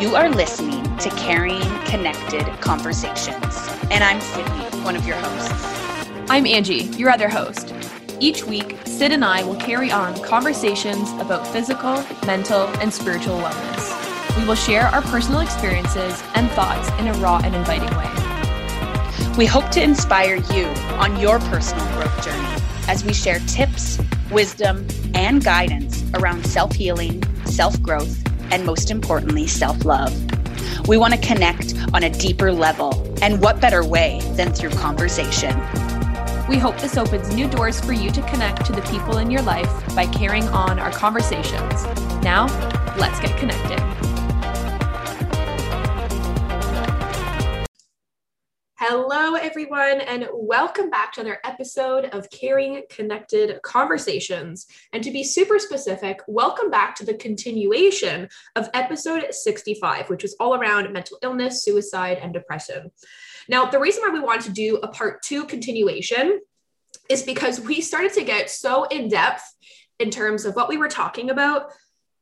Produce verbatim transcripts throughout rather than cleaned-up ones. You are listening to Caring Connected Conversations, and I'm Sydney, one of your hosts. I'm Angie, your other host. Each week, Sid and I will carry on conversations about physical, mental, and spiritual wellness. We will share our personal experiences and thoughts in a raw and inviting way. We hope to inspire you on your personal growth journey as we share tips, wisdom, and guidance around self-healing, self-growth, and most importantly, self-love. We want to connect on a deeper level, and what better way than through conversation. We hope this opens new doors for you to connect to the people in your life by carrying on our conversations. Now, let's get connected. Hello, everyone, and welcome back to another episode of Caring Connected Conversations. And to be super specific, welcome back to the continuation of episode sixty-five, which is all around mental illness, suicide, and depression. Now, the reason why we wanted to do a part two continuation is because we started to get so in depth in terms of what we were talking about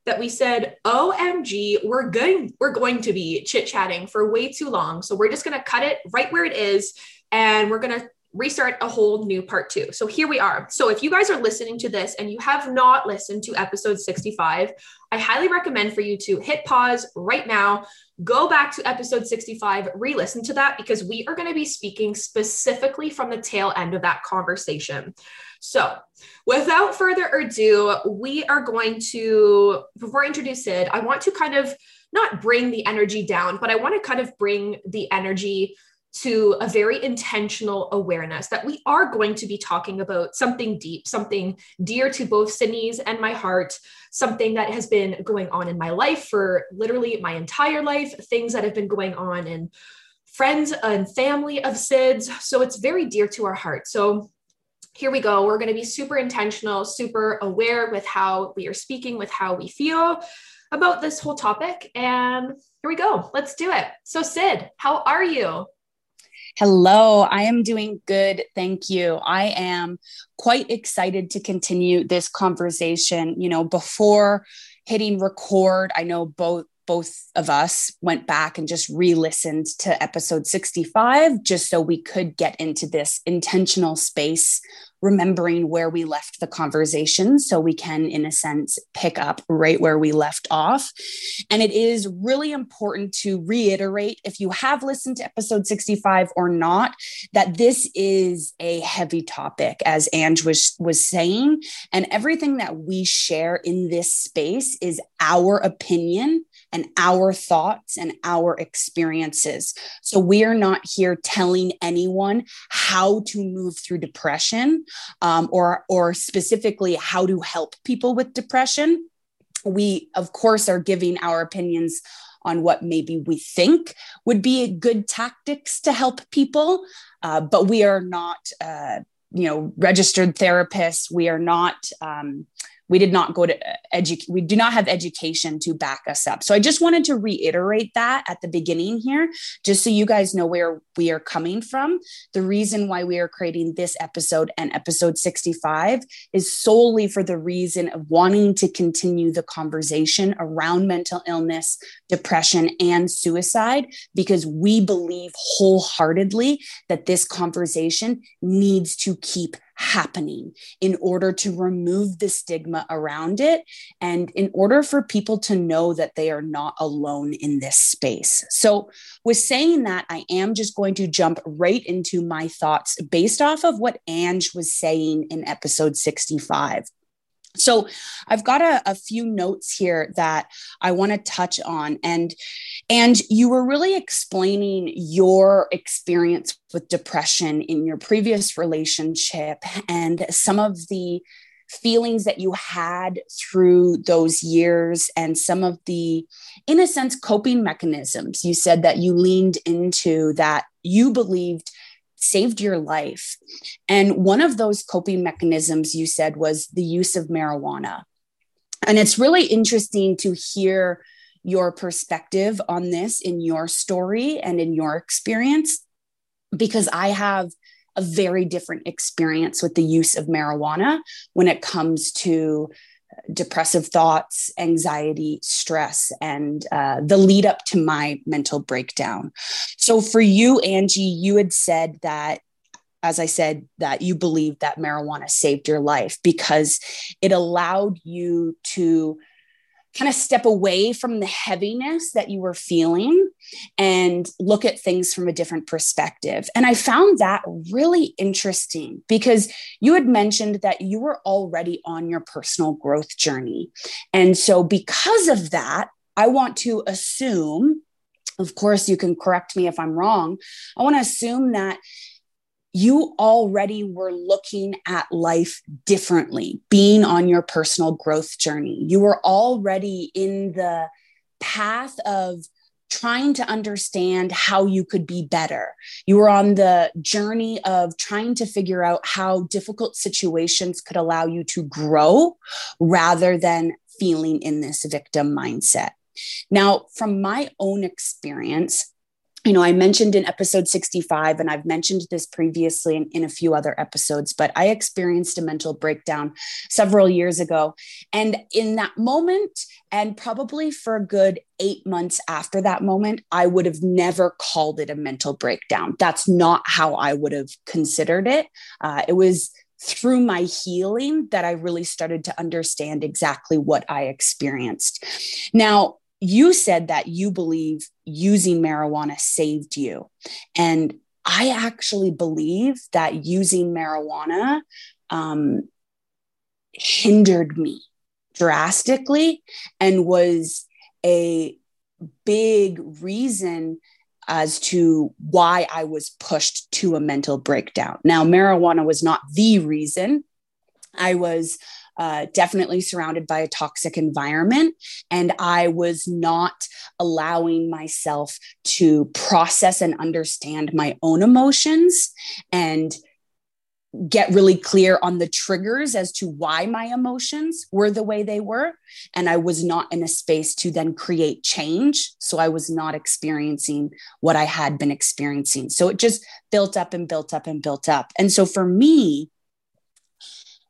that we said, O M G, we're going, we're going to be chit-chatting for way too long. So we're just going to cut it right where it is, and we're going to restart a whole new part two. So here we are. So if you guys are listening to this and you have not listened to episode sixty-five, I highly recommend for you to hit pause right now, go back to episode sixty-five, re-listen to that, because we are going to be speaking specifically from the tail end of that conversation. So without further ado, we are going to, before I introduce Sid, I want to kind of not bring the energy down, but I want to kind of bring the energy to a very intentional awareness that we are going to be talking about something deep, something dear to both Sydney's and my heart, something that has been going on in my life for literally my entire life, things that have been going on in friends and family of Sid's. So it's very dear to our heart. So here we go. We're going to be super intentional, super aware with how we are speaking, with how we feel about this whole topic. And here we go. Let's do it. So Sid, how are you? Hello, I am doing good. Thank you. I am quite excited to continue this conversation. You know, before hitting record, I know both both of us went back and just re-listened to episode sixty-five, just so we could get into this intentional space, remembering where we left the conversation so we can, in a sense, pick up right where we left off. And it is really important to reiterate, if you have listened to episode sixty-five or not, that this is a heavy topic, as Ange was, was saying, and everything that we share in this space is our opinion and our thoughts and our experiences. So we are not here telling anyone how to move through depression, um, or, or specifically how to help people with depression. We, of course, are giving our opinions on what maybe we think would be a good tactics to help people, uh, but we are not, uh, you know, registered therapists. We are not... Um, We did not go to edu- we do not have education to back us up. So I just wanted to reiterate that at the beginning here, just so you guys know where we are coming from. The reason why we are creating this episode and episode sixty-five is solely for the reason of wanting to continue the conversation around mental illness, depression, and suicide, because we believe wholeheartedly that this conversation needs to keep happening in order to remove the stigma around it, and in order for people to know that they are not alone in this space. So with saying that, I am just going to jump right into my thoughts based off of what Ange was saying in episode sixty-five. So I've got a, a few notes here that I want to touch on. And, and you were really explaining your experience with depression in your previous relationship and some of the feelings that you had through those years and some of the, in a sense, coping mechanisms you said that you leaned into that you believed saved your life. And one of those coping mechanisms you said was the use of marijuana. And it's really interesting to hear your perspective on this in your story and in your experience, because I have a very different experience with the use of marijuana when it comes to depressive thoughts, anxiety, stress, and uh, the lead up to my mental breakdown. So for you, Angie, you had said that, as I said, that you believed that marijuana saved your life because it allowed you to kind of step away from the heaviness that you were feeling and look at things from a different perspective. And I found that really interesting because you had mentioned that you were already on your personal growth journey. And so because of that, I want to assume, of course, you can correct me if I'm wrong. I want to assume that you already were looking at life differently, being on your personal growth journey. You were already in the path of trying to understand how you could be better. You were on the journey of trying to figure out how difficult situations could allow you to grow rather than feeling in this victim mindset. Now, from my own experience, you know, I mentioned in episode sixty-five, and I've mentioned this previously in, in a few other episodes, but I experienced a mental breakdown several years ago. And in that moment, and probably for a good eight months after that moment, I would have never called it a mental breakdown. That's not how I would have considered it. Uh, it was through my healing that I really started to understand exactly what I experienced. Now, you said that you believe using marijuana saved you. And I actually believe that using marijuana um, hindered me drastically and was a big reason as to why I was pushed to a mental breakdown. Now, marijuana was not the reason. I was Uh, definitely surrounded by a toxic environment. And I was not allowing myself to process and understand my own emotions and get really clear on the triggers as to why my emotions were the way they were. And I was not in a space to then create change. So I was not experiencing what I had been experiencing. So it just built up and built up and built up. And so for me,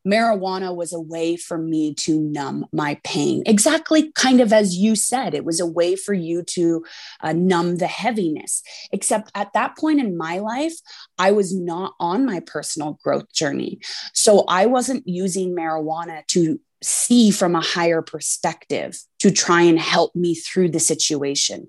marijuana was a way for me to numb my pain. Exactly kind of as you said, it was a way for you to uh, numb the heaviness. Except at that point in my life, I was not on my personal growth journey. So I wasn't using marijuana to see from a higher perspective to try and help me through the situation.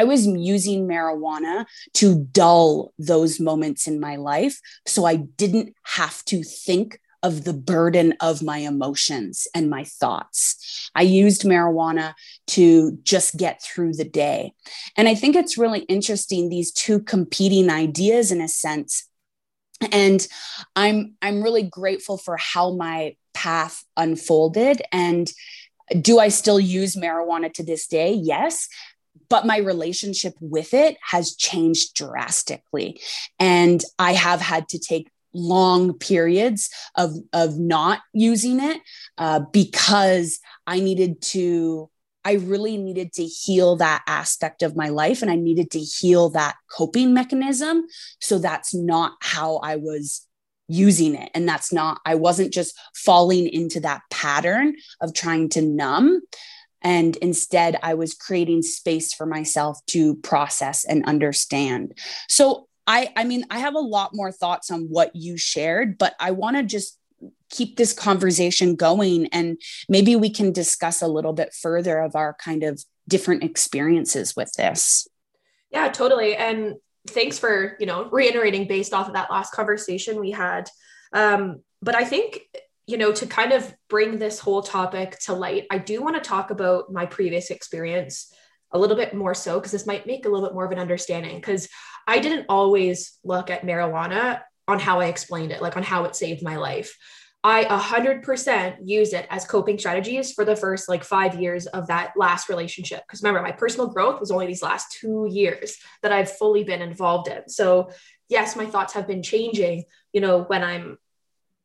I was using marijuana to dull those moments in my life so I didn't have to think of the burden of my emotions and my thoughts. I used marijuana to just get through the day. And I think it's really interesting, these two competing ideas in a sense. And I'm I'm really grateful for how my path unfolded. And do I still use marijuana to this day? Yes. But my relationship with it has changed drastically. And I have had to take long periods of, of not using it uh, because I needed to, I really needed to heal that aspect of my life. And I needed to heal that coping mechanism. So that's not how I was using it. And that's not, I wasn't just falling into that pattern of trying to numb. And instead I was creating space for myself to process and understand. So I, I mean, I have a lot more thoughts on what you shared, but I want to just keep this conversation going and maybe we can discuss a little bit further of our kind of different experiences with this. Yeah, totally. And thanks for, you know, reiterating based off of that last conversation we had. Um, but I think, you know, to kind of bring this whole topic to light, I do want to talk about my previous experience a little bit more so, because this might make a little bit more of an understanding, because I didn't always look at marijuana on how I explained it, like on how it saved my life. I one hundred percent used it as coping strategies for the first like five years of that last relationship. Because remember, my personal growth was only these last two years that I've fully been involved in. So yes, my thoughts have been changing, you know, when I'm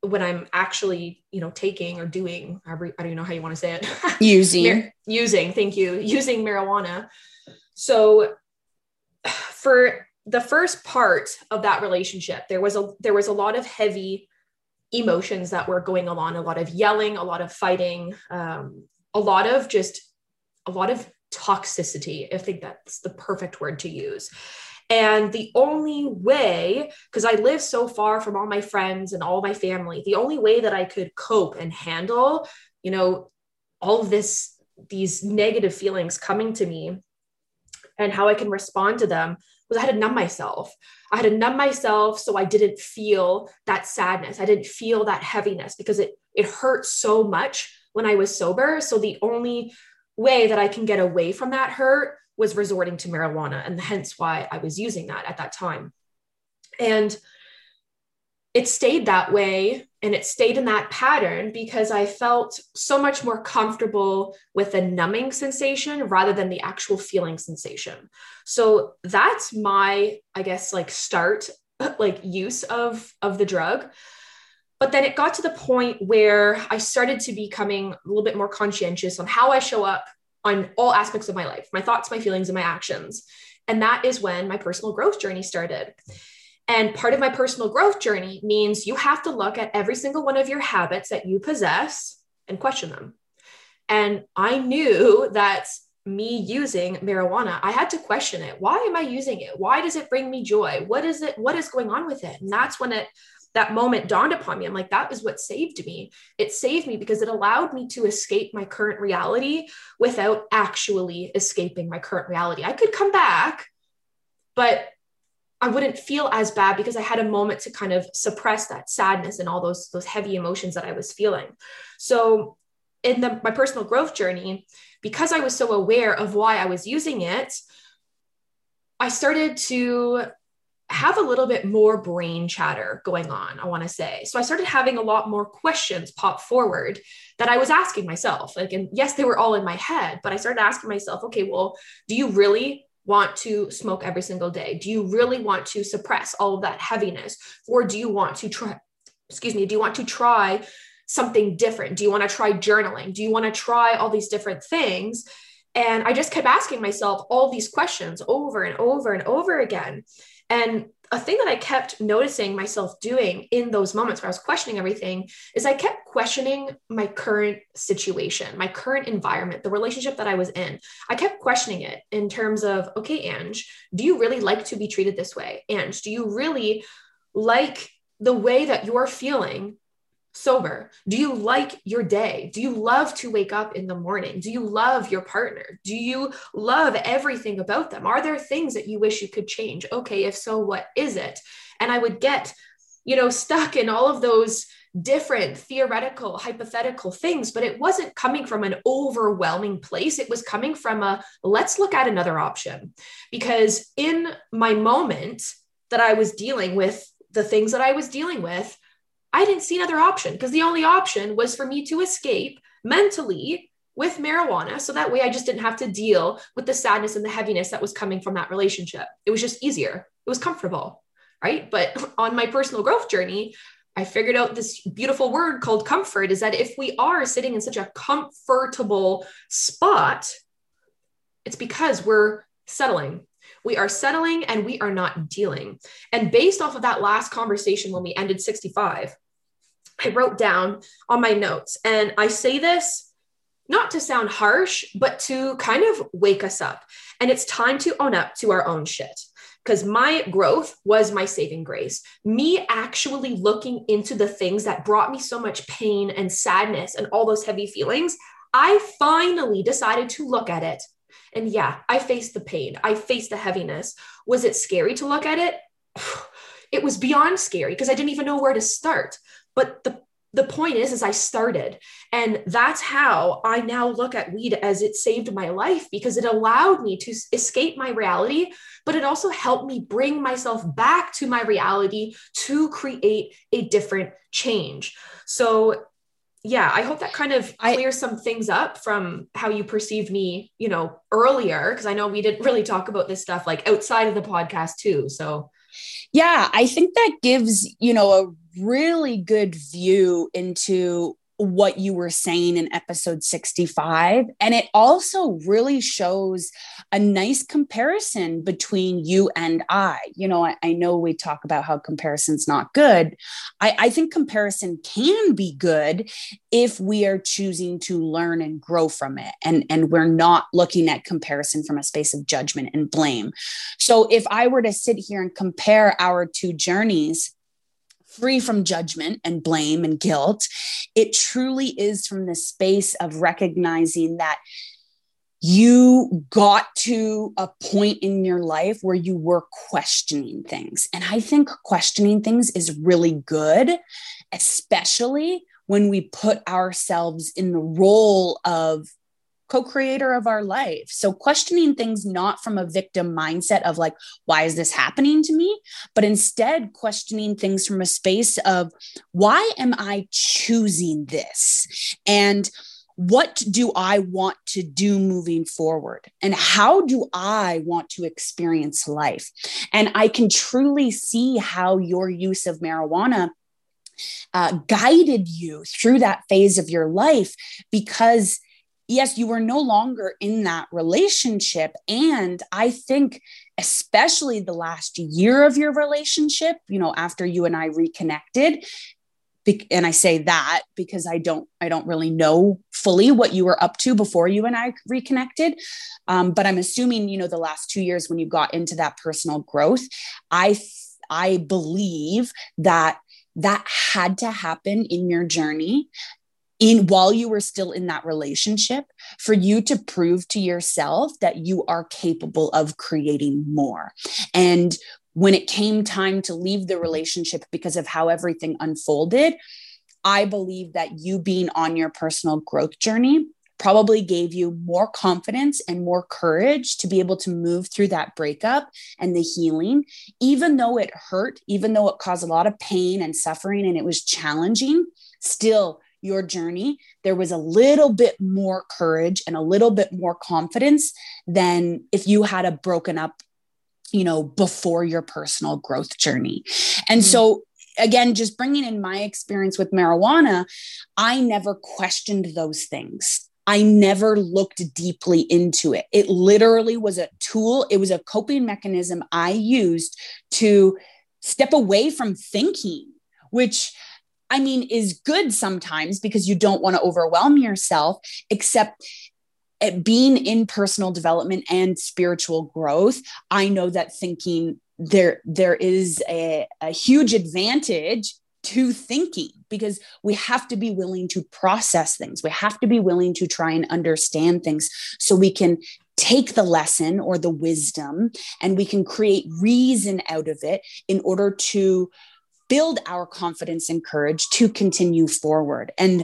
when I'm actually, you know, taking or doing, I don't even know how you want to say it. Using. Mar- using, thank you. Using marijuana. So for the first part of that relationship, there was a, there was a lot of heavy emotions that were going along, a lot of yelling, a lot of fighting, um, a lot of just a lot of toxicity. I think that's the perfect word to use. And the only way, because I live so far from all my friends and all my family, the only way that I could cope and handle, you know, all of this, these negative feelings coming to me and how I can respond to them was I had to numb myself. I had to numb myself so I didn't feel that sadness. I didn't feel that heaviness because it, it hurt so much when I was sober. So the only way that I can get away from that hurt was resorting to marijuana, and hence why I was using that at that time. And it stayed that way, and it stayed in that pattern because I felt so much more comfortable with the numbing sensation rather than the actual feeling sensation. So that's my, I guess, like start, like use of, of the drug. But then it got to the point where I started to becoming a little bit more conscientious on how I show up on all aspects of my life, my thoughts, my feelings, and my actions. And that is when my personal growth journey started. And part of my personal growth journey means you have to look at every single one of your habits that you possess and question them. And I knew that me using marijuana, I had to question it. Why am I using it? Why does it bring me joy? What is it? What is going on with it? And that's when it, that moment dawned upon me. I'm like, that is what saved me. It saved me because it allowed me to escape my current reality without actually escaping my current reality. I could come back, but I wouldn't feel as bad because I had a moment to kind of suppress that sadness and all those, those heavy emotions that I was feeling. So in the, my personal growth journey, because I was so aware of why I was using it, I started to have a little bit more brain chatter going on, I want to say. So I started having a lot more questions pop forward that I was asking myself. Like, and yes, they were all in my head, but I started asking myself, okay, well, do you really want to smoke every single day? Do you really want to suppress all of that heaviness? Or do you want to try, excuse me, do you want to try something different? Do you want to try journaling? Do you want to try all these different things? And I just kept asking myself all these questions over and over and over again. And a thing that I kept noticing myself doing in those moments where I was questioning everything is I kept questioning my current situation, my current environment, the relationship that I was in. I kept questioning it in terms of, okay, Ange, do you really like to be treated this way? Ange, do you really like the way that you're feeling sober? Do you like your day? Do you love to wake up in the morning? Do you love your partner? Do you love everything about them? Are there things that you wish you could change? Okay, if so, what is it? And I would get, you know, stuck in all of those different theoretical, hypothetical things, but it wasn't coming from an overwhelming place. It was coming from a, let's look at another option. Because in my moment that I was dealing with the things that I was dealing with, I didn't see another option because the only option was for me to escape mentally with marijuana. So that way I just didn't have to deal with the sadness and the heaviness that was coming from that relationship. It was just easier. It was comfortable, right? But on my personal growth journey, I figured out this beautiful word called comfort is that if we are sitting in such a comfortable spot, it's because we're settling. We are settling and we are not dealing. And based off of that last conversation when we ended sixty-five, I wrote down on my notes, and I say this not to sound harsh, but to kind of wake us up. And it's time to own up to our own shit. Because my growth was my saving grace. Me actually looking into the things that brought me so much pain and sadness and all those heavy feelings, I finally decided to look at it. And yeah, I faced the pain. I faced the heaviness. Was it scary to look at it? It was beyond scary because I didn't even know where to start. But the, the point is, is I started, and that's how I now look at weed as it saved my life because it allowed me to escape my reality, but it also helped me bring myself back to my reality to create a different change. So yeah, I hope that kind of clears I, some things up from how you perceived me, you know, earlier, because I know we didn't really talk about this stuff like outside of the podcast too. So yeah, I think that gives, you know, a really good view into what you were saying in episode sixty-five. And it also really shows a nice comparison between you and I. You know, I, I know we talk about how comparison's not good. I, I think comparison can be good if we are choosing to learn and grow from it. And, and we're not looking at comparison from a space of judgment and blame. So if I were to sit here and compare our two journeys, free from judgment and blame and guilt, it truly is from the space of recognizing that you got to a point in your life where you were questioning things. And I think questioning things is really good, especially when we put ourselves in the role of co-creator of our life. So questioning things not from a victim mindset of like, why is this happening to me? But instead questioning things from a space of, why am I choosing this? And what do I want to do moving forward? And how do I want to experience life? And I can truly see how your use of marijuana uh, guided you through that phase of your life, because yes, you were no longer in that relationship. And I think especially the last year of your relationship, you know, after you and I reconnected, and I say that because I don't, I don't really know fully what you were up to before you and I reconnected. Um, but I'm assuming, you know, the last two years when you got into that personal growth, I, I believe that that had to happen in your journey in while you were still in that relationship for you to prove to yourself that you are capable of creating more. And when it came time to leave the relationship because of how everything unfolded, I believe that you being on your personal growth journey probably gave you more confidence and more courage to be able to move through that breakup and the healing, even though it hurt, even though it caused a lot of pain and suffering and it was challenging, still your journey, there was a little bit more courage and a little bit more confidence than if you had a broken up, you know, before your personal growth journey. And mm-hmm. so again, just bringing in my experience with marijuana, I never questioned those things. I never looked deeply into it. It literally was a tool. It was a coping mechanism I used to step away from thinking, which I mean, is good sometimes because you don't want to overwhelm yourself, except at being in personal development and spiritual growth. I know that thinking there, there is a, a huge advantage to thinking because we have to be willing to process things. We have to be willing to try and understand things so we can take the lesson or the wisdom and we can create reason out of it in order to build our confidence and courage to continue forward. And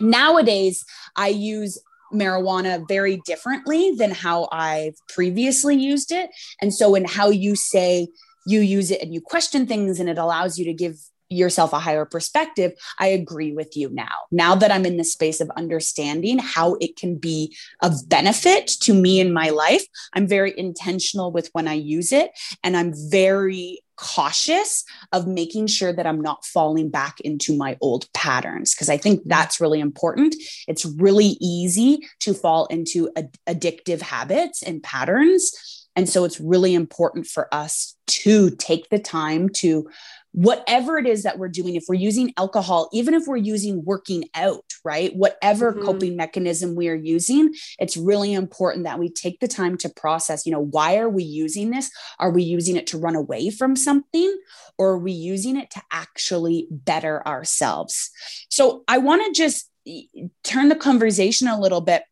nowadays, I use marijuana very differently than how I've previously used it. And so in how you say you use it and you question things and it allows you to give yourself a higher perspective, I agree with you now. Now that I'm in the space of understanding how it can be of benefit to me in my life, I'm very intentional with when I use it. And I'm very cautious of making sure that I'm not falling back into my old patterns, because I think that's really important. It's really easy to fall into ad- addictive habits and patterns. And so it's really important for us to take the time to whatever it is that we're doing, if we're using alcohol, even if we're using working out, right? Whatever mm-hmm. coping mechanism we are using, it's really important that we take the time to process, you know, why are we using this? Are we using it to run away from something, or are we using it to actually better ourselves? So I want to just turn the conversation a little bit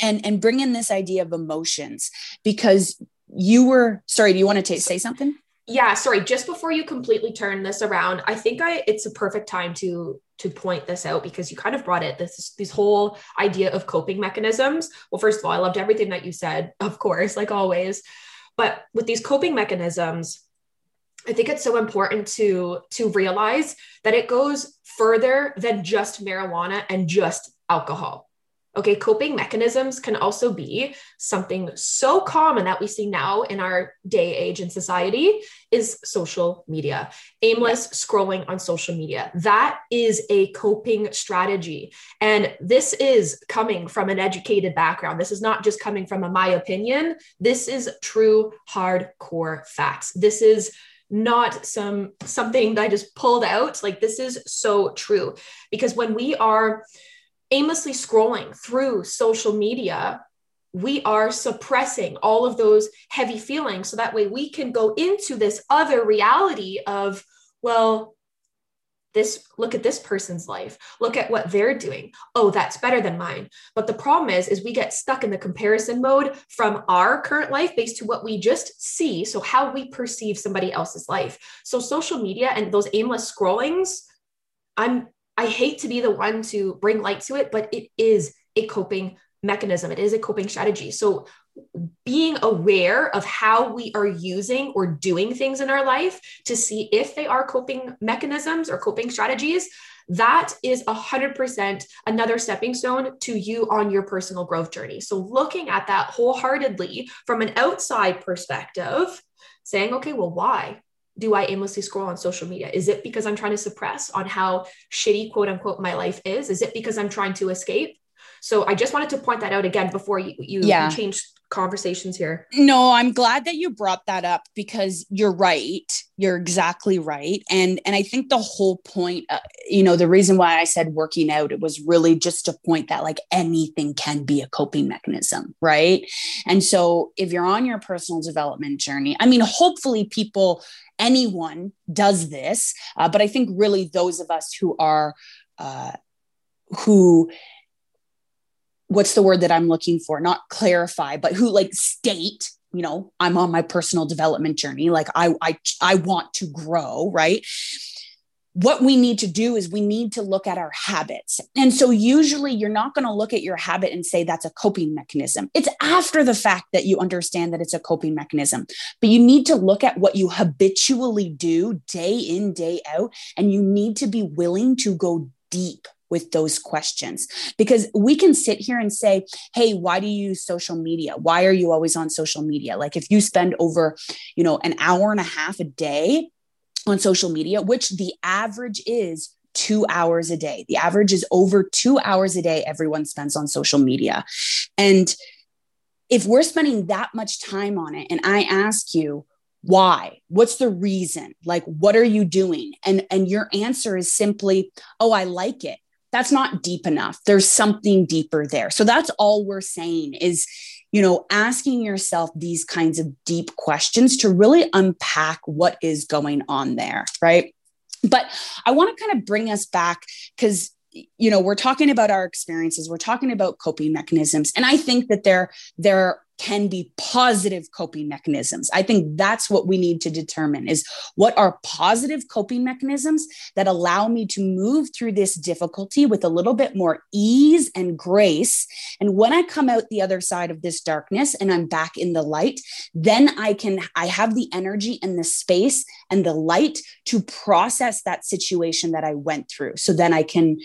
and, and bring in this idea of emotions, because you were, sorry, do you want to t- say something? Yeah, sorry. Just before you completely turn this around, I think I it's a perfect time to to point this out, because you kind of brought it. This this whole idea of coping mechanisms. Well, first of all, I loved everything that you said, of course, like always. But with these coping mechanisms, I think it's so important to to realize that it goes further than just marijuana and just alcohol. Okay, coping mechanisms can also be something so common that we see now in our day, age, and society is social media. Aimless scrolling on social media. That is a coping strategy. And this is coming from an educated background. This is not just coming from a, my opinion. This is true hardcore facts. This is not some something that I just pulled out. Like, this is so true, because when we are aimlessly scrolling through social media, we are suppressing all of those heavy feelings. So that way we can go into this other reality of, well, this, look at this person's life. Look at what they're doing. Oh, that's better than mine. But the problem is, is we get stuck in the comparison mode from our current life based to what we just see. So how we perceive somebody else's life. So social media and those aimless scrollings, I'm I hate to be the one to bring light to it, but it is a coping mechanism. It is a coping strategy. So being aware of how we are using or doing things in our life to see if they are coping mechanisms or coping strategies, that is one hundred percent another stepping stone to you on your personal growth journey. So looking at that wholeheartedly from an outside perspective, saying, okay, well, why do I aimlessly scroll on social media? Is it because I'm trying to suppress on how shitty, quote unquote, my life is? Is it because I'm trying to escape? So I just wanted to point that out again before you, you yeah. change conversations here. No, I'm glad that you brought that up, because you're right. You're exactly right. And, and I think the whole point, uh, you know, the reason why I said working out, it was really just to point that like anything can be a coping mechanism. Right. And so if you're on your personal development journey, I mean, hopefully people, anyone does this, uh, but I think really those of us who are, uh, who, what's the word that I'm looking for? Not clarify, but who like state, you know, I'm on my personal development journey. Like I, I, I want to grow, right? What we need to do is we need to look at our habits. And so usually you're not going to look at your habit and say, that's a coping mechanism. It's after the fact that you understand that it's a coping mechanism, but you need to look at what you habitually do day in, day out. And you need to be willing to go deep with those questions, because we can sit here and say, hey, why do you use social media? Why are you always on social media? Like if you spend over, you know, an hour and a half a day on social media, which the average is two hours a day. The average is over two hours a day everyone spends on social media. And if we're spending that much time on it, and I ask you, why? What's the reason? Like, what are you doing? And, and your answer is simply, oh, I like it. That's not deep enough. There's something deeper there. So that's all we're saying is, you know, asking yourself these kinds of deep questions to really unpack what is going on there. Right. But I want to kind of bring us back, because, you know, we're talking about our experiences. We're talking about coping mechanisms. And I think that there, there can be positive coping mechanisms. I think that's what we need to determine, is what are positive coping mechanisms that allow me to move through this difficulty with a little bit more ease and grace. And when I come out the other side of this darkness and I'm back in the light, then I can, I have the energy and the space and the light to process that situation that I went through. So then I can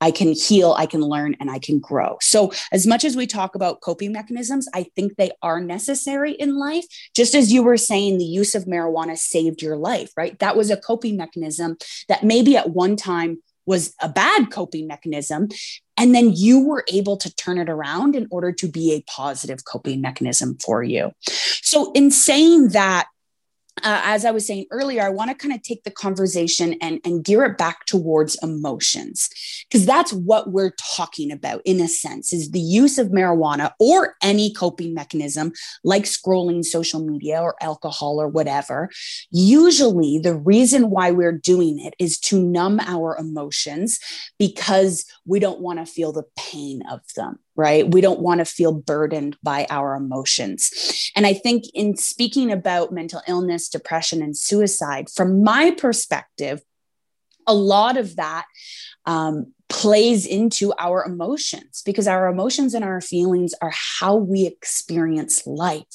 I can heal, I can learn, and I can grow. So as much as we talk about coping mechanisms, I think they are necessary in life. Just as you were saying, the use of marijuana saved your life, right? That was a coping mechanism that maybe at one time was a bad coping mechanism. And then you were able to turn it around in order to be a positive coping mechanism for you. So in saying that, Uh, as I was saying earlier, I want to kind of take the conversation and, and gear it back towards emotions, because that's what we're talking about in a sense, is the use of marijuana or any coping mechanism like scrolling social media or alcohol or whatever. Usually the reason why we're doing it is to numb our emotions, because we don't want to feel the pain of them. Right? We don't want to feel burdened by our emotions. And I think in speaking about mental illness, depression, and suicide, from my perspective, a lot of that um, plays into our emotions, because our emotions and our feelings are how we experience life.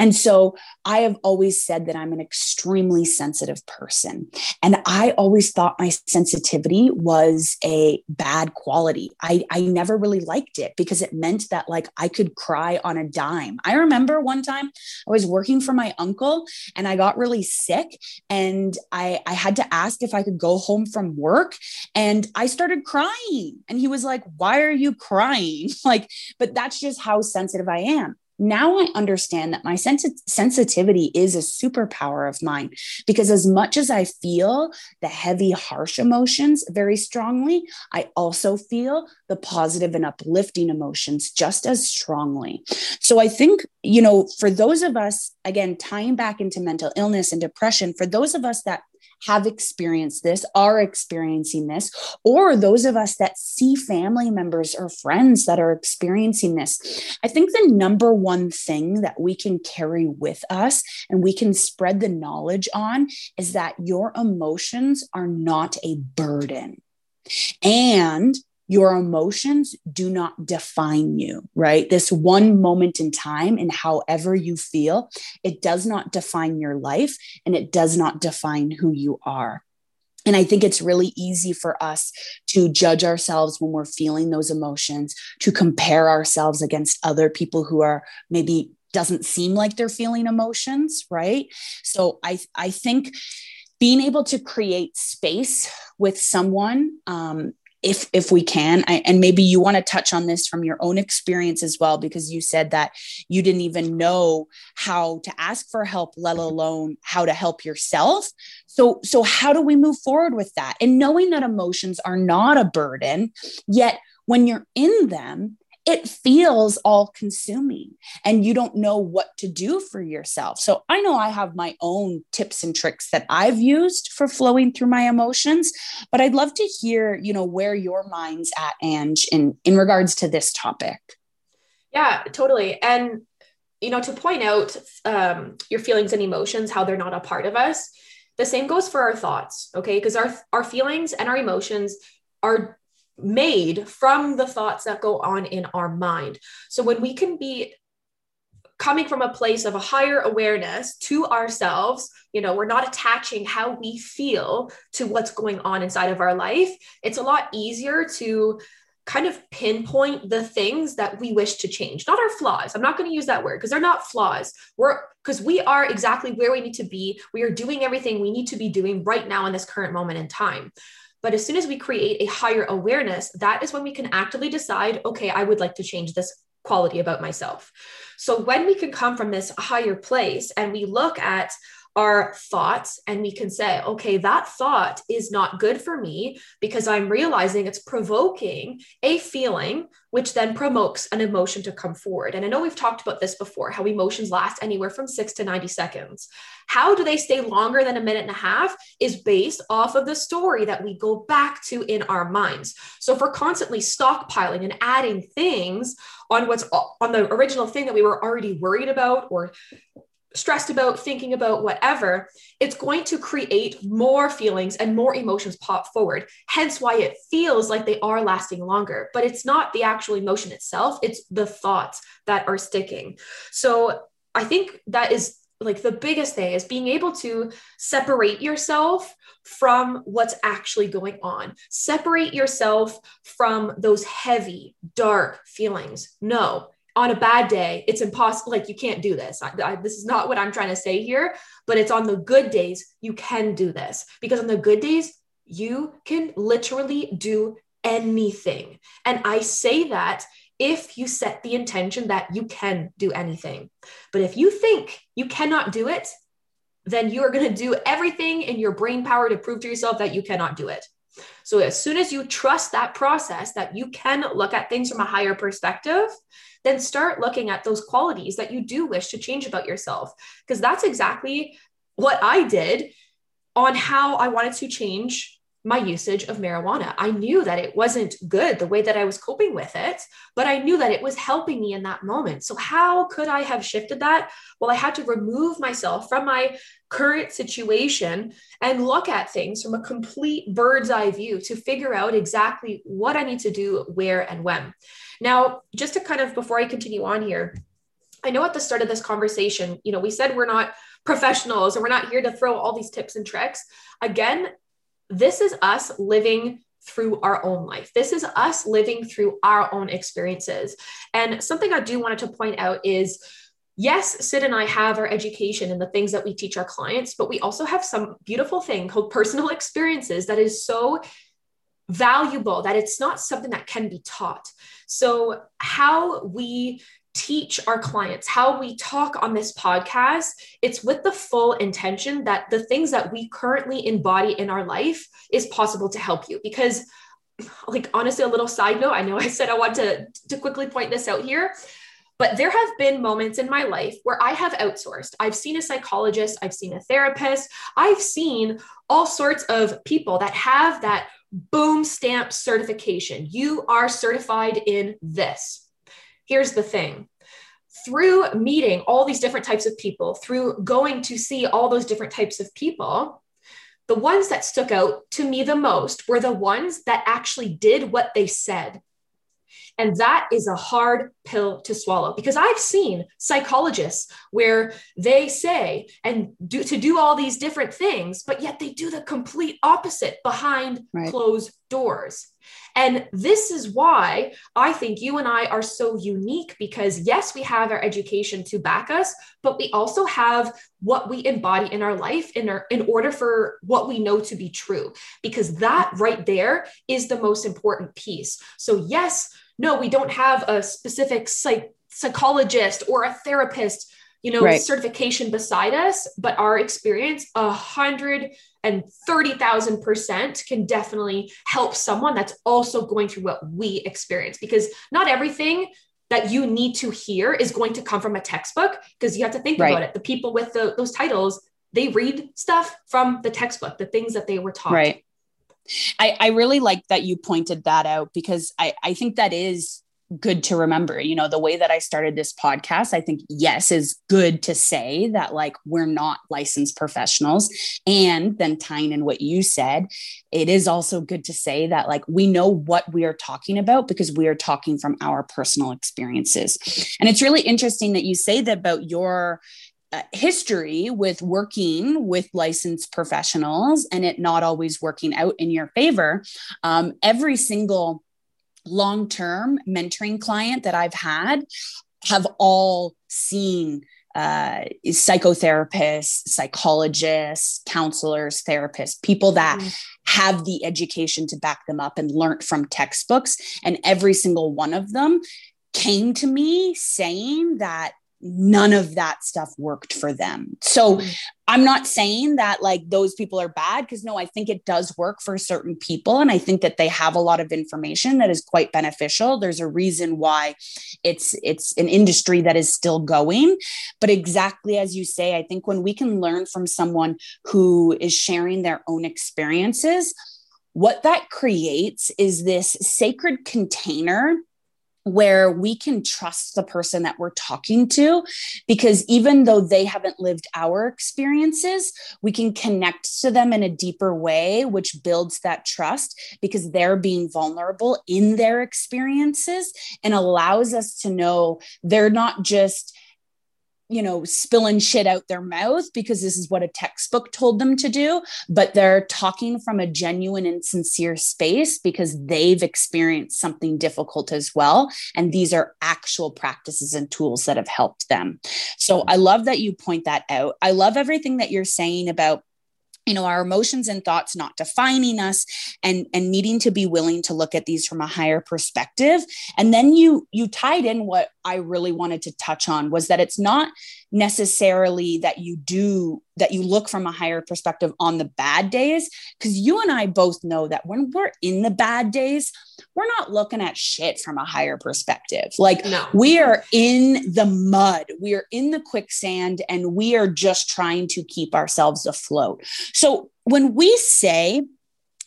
And so I have always said that I'm an extremely sensitive person. And I always thought my sensitivity was a bad quality. I, I never really liked it because it meant that like I could cry on a dime. I remember one time I was working for my uncle and I got really sick and I, I had to ask if I could go home from work and I started crying. And he was like, why are you crying? Like, but that's just how sensitive I am. Now I understand that my sens- sensitivity is a superpower of mine because as much as I feel the heavy, harsh emotions very strongly, I also feel the positive and uplifting emotions just as strongly. So I think, you know, for those of us, again, tying back into mental illness and depression, for those of us that have experienced this, are experiencing this, or those of us that see family members or friends that are experiencing this, I think the number one thing that we can carry with us and we can spread the knowledge on is that your emotions are not a burden. And your emotions do not define you, right? This one moment in time and however you feel, it does not define your life and it does not define who you are. And I think it's really easy for us to judge ourselves when we're feeling those emotions, to compare ourselves against other people who are maybe doesn't seem like they're feeling emotions, right? So I, I think being able to create space with someone, um, if if we can, I, and maybe you want to touch on this from your own experience as well, because you said that you didn't even know how to ask for help, let alone how to help yourself. So, so how do we move forward with that? And knowing that emotions are not a burden, yet when you're in them, it feels all consuming and you don't know what to do for yourself. So I know I have my own tips and tricks that I've used for flowing through my emotions, but I'd love to hear, you know, where your mind's at, Ange, in, in regards to this topic. Yeah, totally. And, you know, to point out um, your feelings and emotions, how they're not a part of us, the same goes for our thoughts. Okay. Because our, our feelings and our emotions are made from the thoughts that go on in our mind. So when we can be coming from a place of a higher awareness to ourselves, you know, we're not attaching how we feel to what's going on inside of our life. It's a lot easier to kind of pinpoint the things that we wish to change, not our flaws. I'm not going to use that word because they're not flaws. We're because we are exactly where we need to be. We are doing everything we need to be doing right now in this current moment in time. But as soon as we create a higher awareness, that is when we can actively decide, okay, I would like to change this quality about myself. So when we can come from this higher place and we look at our thoughts and we can say, okay, that thought is not good for me because I'm realizing it's provoking a feeling, which then promotes an emotion to come forward. And I know we've talked about this before, how emotions last anywhere from six to ninety seconds. How do they stay longer than a minute and a half is based off of the story that we go back to in our minds. So if we're constantly stockpiling and adding things on what's on the original thing that we were already worried about or stressed about, thinking about, whatever, it's going to create more feelings and more emotions pop forward. Hence why it feels like they are lasting longer, but it's not the actual emotion itself. It's the thoughts that are sticking. So I think that is like the biggest thing is being able to separate yourself from what's actually going on. Separate yourself from those heavy, dark feelings. No. On a bad day, it's impossible. Like you can't do this. I, I, this is not what I'm trying to say here, but it's on the good days, you can do this because on the good days, you can literally do anything. And I say that if you set the intention that you can do anything, but if you think you cannot do it, then you are going to do everything in your brain power to prove to yourself that you cannot do it. So as soon as you trust that process, that you can look at things from a higher perspective, then start looking at those qualities that you do wish to change about yourself. Because that's exactly what I did on how I wanted to change my usage of marijuana. I knew that it wasn't good the way that I was coping with it, but I knew that it was helping me in that moment. So how could I have shifted that? Well, I had to remove myself from my current situation and look at things from a complete bird's eye view to figure out exactly what I need to do, where and when. Now, just to kind of, before I continue on here, I know at the start of this conversation, you know, we said we're not professionals and we're not here to throw all these tips and tricks. Again, this is us living through our own life. This is us living through our own experiences. And something I do want to point out is, yes, Sid and I have our education and the things that we teach our clients, but we also have some beautiful thing called personal experiences that is so valuable that it's not something that can be taught. So how we teach our clients, how we talk on this podcast, it's with the full intention that the things that we currently embody in our life is possible to help you. Because, like, honestly, a little side note, I know I said I want to, to quickly point this out here, but there have been moments in my life where I have outsourced. I've seen a psychologist, I've seen a therapist, I've seen all sorts of people that have that boom stamp certification. You are certified in this. Here's the thing. Through meeting all these different types of people, through going to see all those different types of people, the ones that stuck out to me the most were the ones that actually did what they said. And that is a hard pill to swallow, because I've seen psychologists where they say and do to do all these different things, but yet they do the complete opposite behind right. closed doors. And this is why I think you and I are so unique, because yes, we have our education to back us, but we also have what we embody in our life in, our, in order for what we know to be true, because that right there is the most important piece. So yes, no, we don't have a specific psych- psychologist or a therapist, you know, right. certification beside us, but our experience one hundred thirty thousand percent can definitely help someone that's also going through what we experience, because not everything that you need to hear is going to come from a textbook, because you have to think right. about it. The people with the, those titles, they read stuff from the textbook, the things that they were taught. Right. I, I really like that you pointed that out, because I, I think that is good to remember. You know, the way that I started this podcast, I think, yes, is good to say that, like, we're not licensed professionals. And then tying in what you said, it is also good to say that, like, we know what we are talking about, because we are talking from our personal experiences. And it's really interesting that you say that about your Uh, history with working with licensed professionals and it not always working out in your favor. Um, every single long-term mentoring client that I've had have all seen uh, psychotherapists, psychologists, counselors, therapists, people that mm-hmm. have the education to back them up and learned from textbooks. And every single one of them came to me saying that none of that stuff worked for them. So I'm not saying that, like, those people are bad, because no, I think it does work for certain people. And I think that they have a lot of information that is quite beneficial. There's a reason why it's, it's an industry that is still going, but exactly as you say, I think when we can learn from someone who is sharing their own experiences, what that creates is this sacred container where we can trust the person that we're talking to, because even though they haven't lived our experiences, we can connect to them in a deeper way, which builds that trust, because they're being vulnerable in their experiences and allows us to know they're not just, you know, spilling shit out their mouth because this is what a textbook told them to do, but they're talking from a genuine and sincere space because they've experienced something difficult as well. And these are actual practices and tools that have helped them. So I love that you point that out. I love everything that you're saying about, you know, our emotions and thoughts not defining us and, and needing to be willing to look at these from a higher perspective. And then you, you tied in what I really wanted to touch on, was that it's not necessarily that you do, that you look from a higher perspective on the bad days. Because you and I both know that when we're in the bad days, we're not looking at shit from a higher perspective. Like no. we are in the mud, we are in the quicksand, and we are just trying to keep ourselves afloat. So when we say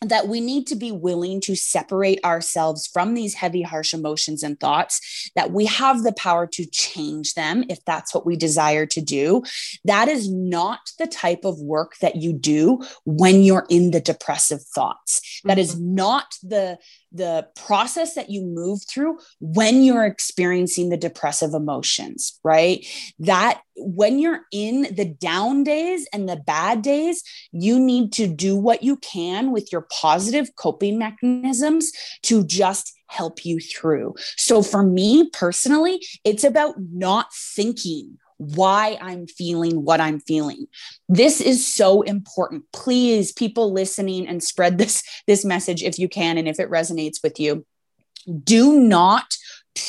that we need to be willing to separate ourselves from these heavy, harsh emotions and thoughts, that we have the power to change them if that's what we desire to do. That is not the type of work that you do when you're in the depressive thoughts. Mm-hmm. That is not the, the process that you move through when you're experiencing the depressive emotions, right? That when you're in the down days and the bad days, you need to do what you can with your positive coping mechanisms to just help you through. So for me personally, it's about not thinking why I'm feeling what I'm feeling. This is so important. Please, people listening, and spread this, this message if you can, and if it resonates with you, do not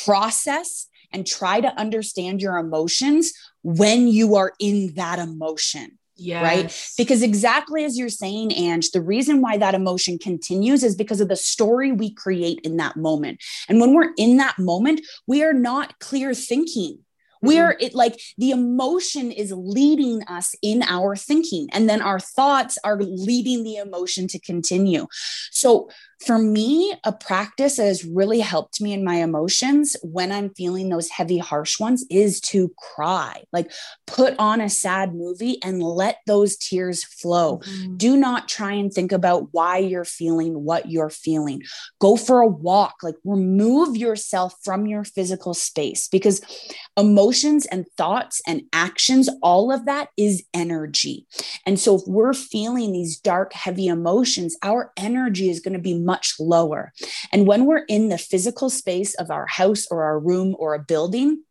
process and try to understand your emotions when you are in that emotion. Yes. Right? Because exactly as you're saying, Ange, the reason why that emotion continues is because of the story we create in that moment. And when we're in that moment, we are not clear thinking. We're it like the emotion is leading us in our thinking, and then our thoughts are leading the emotion to continue. So for me, a practice that has really helped me in my emotions when I'm feeling those heavy, harsh ones is to cry, like put on a sad movie and let those tears flow. Mm-hmm. Do not try and think about why you're feeling what you're feeling. Go for a walk, like remove yourself from your physical space, because emotions and thoughts and actions, all of that is energy. And so if we're feeling these dark, heavy emotions, our energy is going to be much lower. And when we're in the physical space of our house or our room or a building,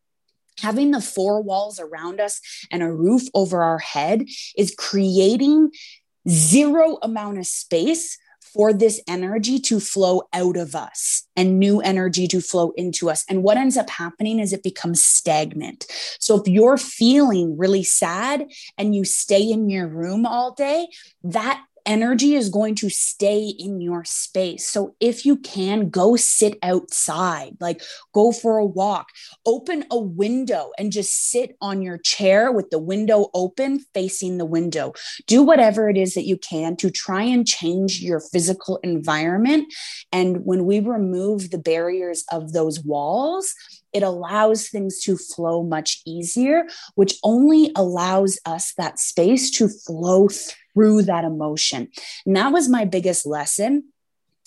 having the four walls around us and a roof over our head is creating zero amount of space for this energy to flow out of us and new energy to flow into us. And what ends up happening is it becomes stagnant. So if you're feeling really sad and you stay in your room all day, that energy is going to stay in your space. So if you can, go sit outside, like go for a walk, open a window and just sit on your chair with the window open, facing the window. Do whatever it is that you can to try and change your physical environment. And when we remove the barriers of those walls, it allows things to flow much easier, which only allows us that space to flow through that emotion. And that was my biggest lesson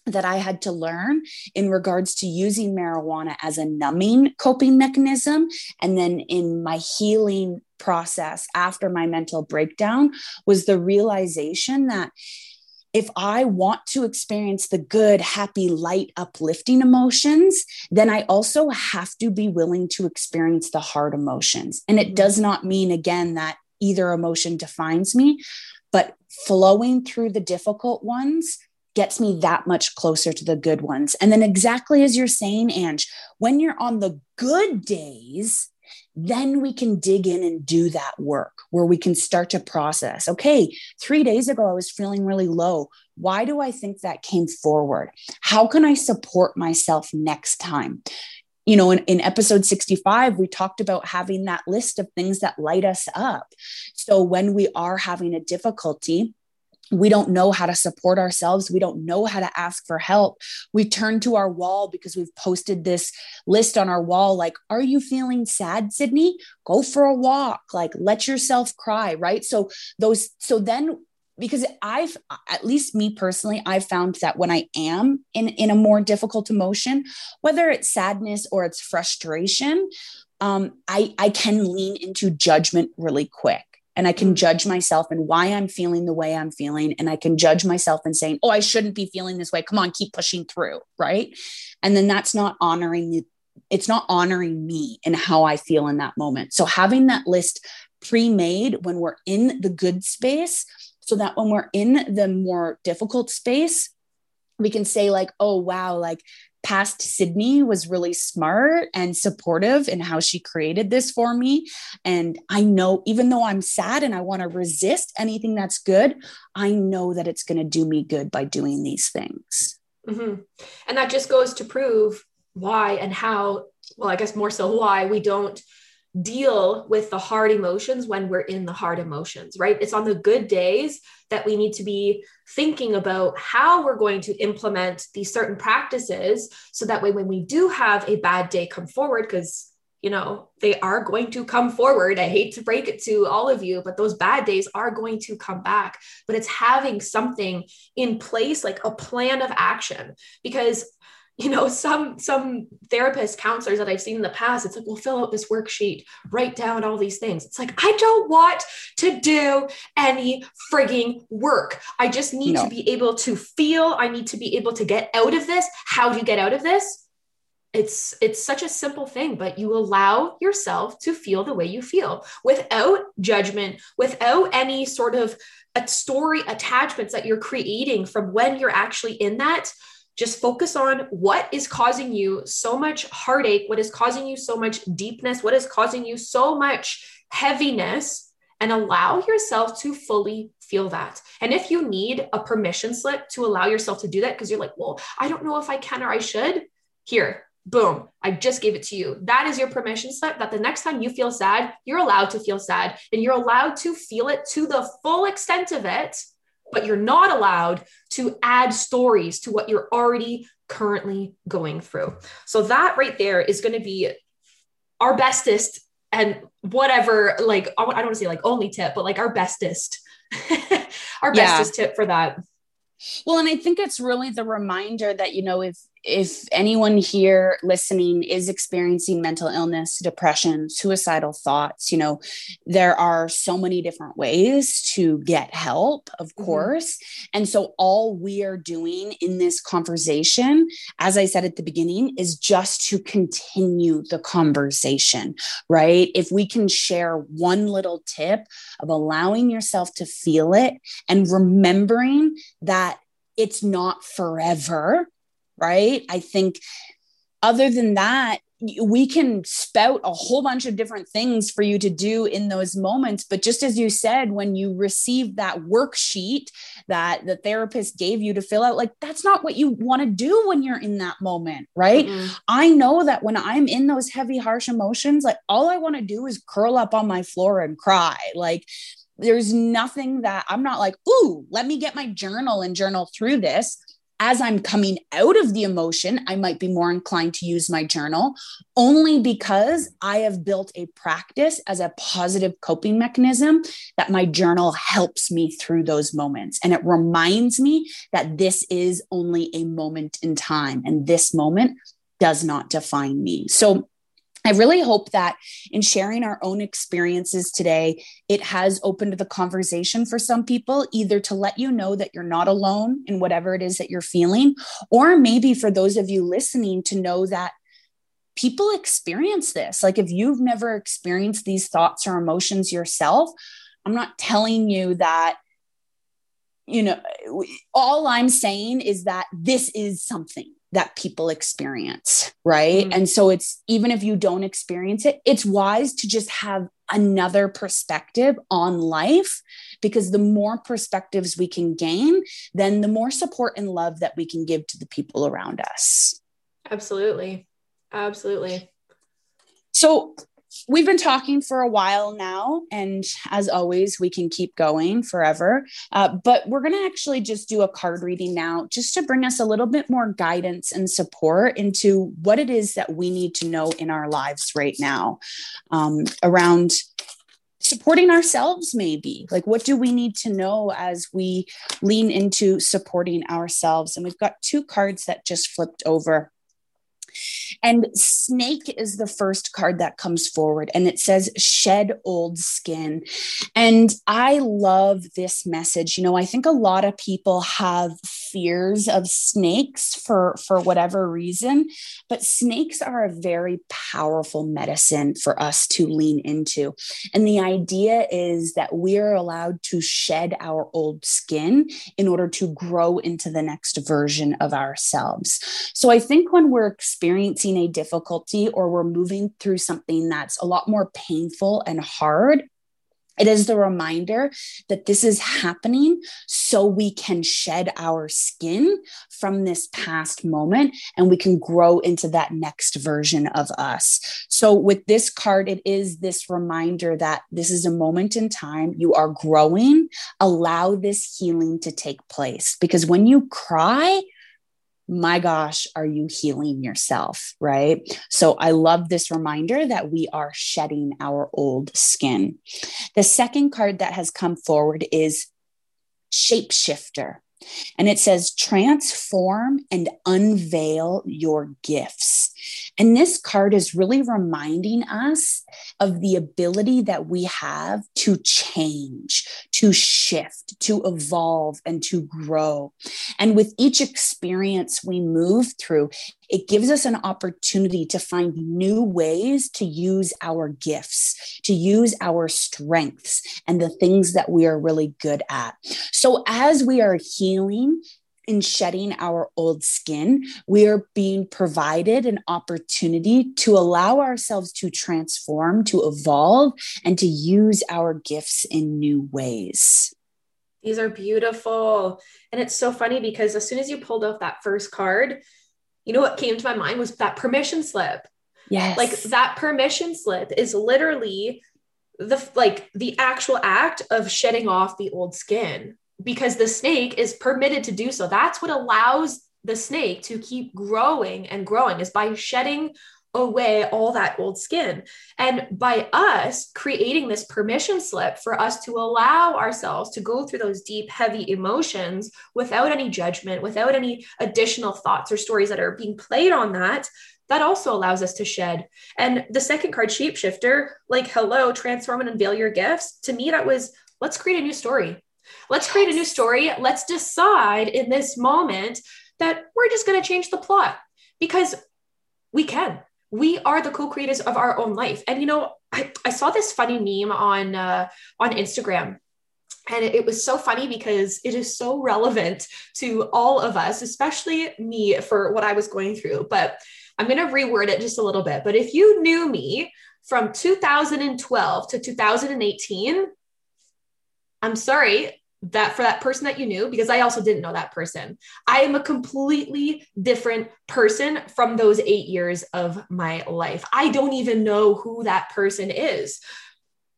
that I had to learn in regards to using marijuana as a numbing coping mechanism. And then in my healing process after my mental breakdown was the realization that if I want to experience the good, happy, light, uplifting emotions, then I also have to be willing to experience the hard emotions. And it does not mean, again, that either emotion defines me, but flowing through the difficult ones gets me that much closer to the good ones. And then exactly as you're saying, Ange, when you're on the good days, then we can dig in and do that work where we can start to process. Okay, three days ago, I was feeling really low. Why do I think that came forward? How can I support myself next time? You know, in, in episode sixty-five, we talked about having that list of things that light us up. So when we are having a difficulty, we don't know how to support ourselves. We don't know how to ask for help. We turn to our wall because we've posted this list on our wall. Like, are you feeling sad, Sydney? Go for a walk, like let yourself cry. Right. So those, so then because I've, at least me personally, I've found that when I am in, in a more difficult emotion, whether it's sadness or it's frustration, um, I, I can lean into judgment really quick. And I can judge myself and why I'm feeling the way I'm feeling. And I can judge myself and saying, oh, I shouldn't be feeling this way. Come on, keep pushing through. Right. And then that's not honoring you. It's not honoring me and how I feel in that moment. So having that list pre-made when we're in the good space, so that when we're in the more difficult space, we can say like, oh, wow, like past Sydney was really smart and supportive in how she created this for me. And I know, even though I'm sad and I want to resist anything that's good, I know that it's going to do me good by doing these things. Mm-hmm. And that just goes to prove why and how, well, I guess more so why we don't deal with the hard emotions when we're in the hard emotions, right? It's on the good days that we need to be thinking about how we're going to implement these certain practices. So that way, when we do have a bad day come forward, because, you know, they are going to come forward. I hate to break it to all of you, but those bad days are going to come back, but it's having something in place, like a plan of action, because you know, some, some therapists, counselors that I've seen in the past, it's like, well, fill out this worksheet, write down all these things. It's like, I don't want to do any frigging work. I just need no. to be able to feel, I need to be able to get out of this. How do you get out of this? It's, it's such a simple thing, but you allow yourself to feel the way you feel without judgment, without any sort of a story attachments that you're creating from when you're actually in that. Just focus on what is causing you so much heartache, what is causing you so much deepness, what is causing you so much heaviness, and allow yourself to fully feel that. And if you need a permission slip to allow yourself to do that, because you're like, well, I don't know if I can or I should, here, boom, I just gave it to you. That is your permission slip, that the next time you feel sad, you're allowed to feel sad and you're allowed to feel it to the full extent of it. But you're not allowed to add stories to what you're already currently going through. So that right there is going to be our bestest and whatever, like, I don't want to say like only tip, but like our bestest, our yeah. bestest tip for that. Well, and I think it's really the reminder that, you know, if, if anyone here listening is experiencing mental illness, depression, suicidal thoughts, you know, there are so many different ways to get help, of mm-hmm. course. And so all we are doing in this conversation, as I said at the beginning, is just to continue the conversation, right? If we can share one little tip of allowing yourself to feel it and remembering that it's not forever, right? I think other than that, we can spout a whole bunch of different things for you to do in those moments. But just as you said, when you receive that worksheet that the therapist gave you to fill out, like that's not what you want to do when you're in that moment, right? Mm-hmm. I know that when I'm in those heavy, harsh emotions, like all I want to do is curl up on my floor and cry. Like there's nothing that I'm not like, ooh, let me get my journal and journal through this. As I'm coming out of the emotion, I might be more inclined to use my journal only because I have built a practice as a positive coping mechanism that my journal helps me through those moments. And it reminds me that this is only a moment in time and this moment does not define me. So I really hope that in sharing our own experiences today, it has opened the conversation for some people, either to let you know that you're not alone in whatever it is that you're feeling, or maybe for those of you listening to know that people experience this. Like if you've never experienced these thoughts or emotions yourself, I'm not telling you that, you know, all I'm saying is that this is something that people experience, right? Mm-hmm. And so it's, even if you don't experience it, it's wise to just have another perspective on life, because the more perspectives we can gain, then the more support and love that we can give to the people around us. Absolutely. Absolutely. So we've been talking for a while now, and as always, we can keep going forever, uh, but we're going to actually just do a card reading now just to bring us a little bit more guidance and support into what it is that we need to know in our lives right now, um, around supporting ourselves, maybe. Like, what do we need to know as we lean into supporting ourselves? And we've got two cards that just flipped over. And snake is the first card that comes forward, and it says shed old skin. And I love this message. You know, I think a lot of people have fears of snakes for, for whatever reason, but snakes are a very powerful medicine for us to lean into. And the idea is that we are allowed to shed our old skin in order to grow into the next version of ourselves. So I think when we're experiencing a difficulty or we're moving through something that's a lot more painful and hard, It is the reminder that this is happening so we can shed our skin from this past moment and we can grow into that next version of us. So with this card, it is this reminder that this is a moment in time. You are growing. Allow this healing to take place, because when you cry, my gosh, are you healing yourself, right? So I love this reminder that we are shedding our old skin. The second card that has come forward is Shapeshifter. And it says, transform and unveil your gifts. And this card is really reminding us of the ability that we have to change, to shift, to evolve, and to grow. And with each experience we move through, it gives us an opportunity to find new ways to use our gifts, to use our strengths and the things that we are really good at. So as we are healing and shedding our old skin, we are being provided an opportunity to allow ourselves to transform, to evolve, and to use our gifts in new ways. These are beautiful. And it's so funny because as soon as you pulled off that first card, you know, what came to my mind was that permission slip. Yes. Like that permission slip is literally the, like the actual act of shedding off the old skin, because the snake is permitted to do so. That's what allows the snake to keep growing and growing, is by shedding away all that old skin. And by us creating this permission slip for us to allow ourselves to go through those deep, heavy emotions without any judgment, without any additional thoughts or stories that are being played on that, that also allows us to shed. And the second card, Shapeshifter, like, hello, transform and unveil your gifts. To me, that was, let's create a new story. Let's create a new story. Let's decide in this moment that we're just going to change the plot, because we can. We are the co-creators of our own life. And, you know, I, I saw this funny meme on, uh, on Instagram, and it, it was so funny because it is so relevant to all of us, especially me, for what I was going through, but I'm going to reword it just a little bit. But if you knew me from two thousand twelve to two thousand eighteen, I'm sorry that for that person that you knew, because I also didn't know that person. I am a completely different person from those eight years of my life. I don't even know who that person is.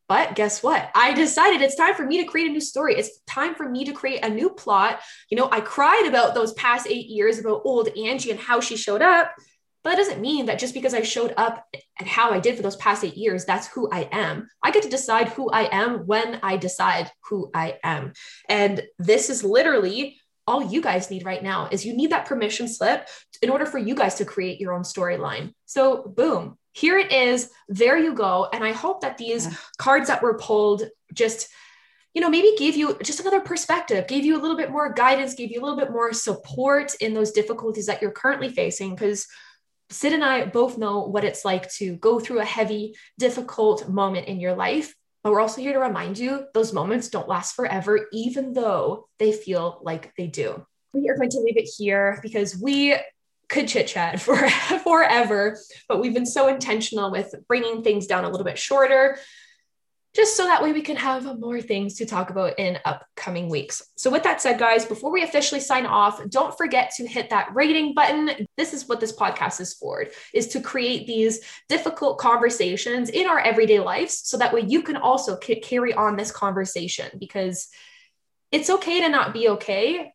But guess what? I decided it's time for me to create a new story. It's time for me to create a new plot. You know, I cried about those past eight years about old Angie and how she showed up. But that doesn't mean that just because I showed up and how I did for those past eight years, that's who I am. I get to decide who I am when I decide who I am. And this is literally all you guys need right now, is you need that permission slip in order for you guys to create your own storyline. So boom, here it is. There you go. And I hope that these yeah. cards that were pulled just, you know, maybe gave you just another perspective, gave you a little bit more guidance, gave you a little bit more support in those difficulties that you're currently facing. Because Sid and I both know what it's like to go through a heavy, difficult moment in your life, but we're also here to remind you those moments don't last forever, even though they feel like they do. We are going to leave it here because we could chit chat for forever, but we've been so intentional with bringing things down a little bit shorter, just so that way we can have more things to talk about in upcoming weeks. So with that said, guys, before we officially sign off, don't forget to hit that rating button. This is what this podcast is for, is to create these difficult conversations in our everyday lives. So that way you can also c- carry on this conversation, because it's okay to not be okay,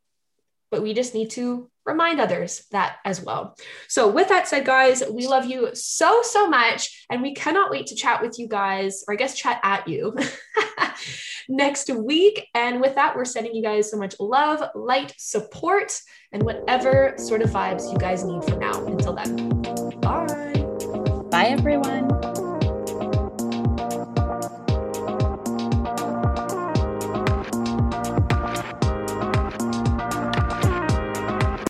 but we just need to remind others that as well. So with that said, guys, we love you so, so much. And we cannot wait to chat with you guys, or I guess chat at you next week. And with that, we're sending you guys so much love, light, support, and whatever sort of vibes you guys need for now. Until then, bye. Bye, everyone.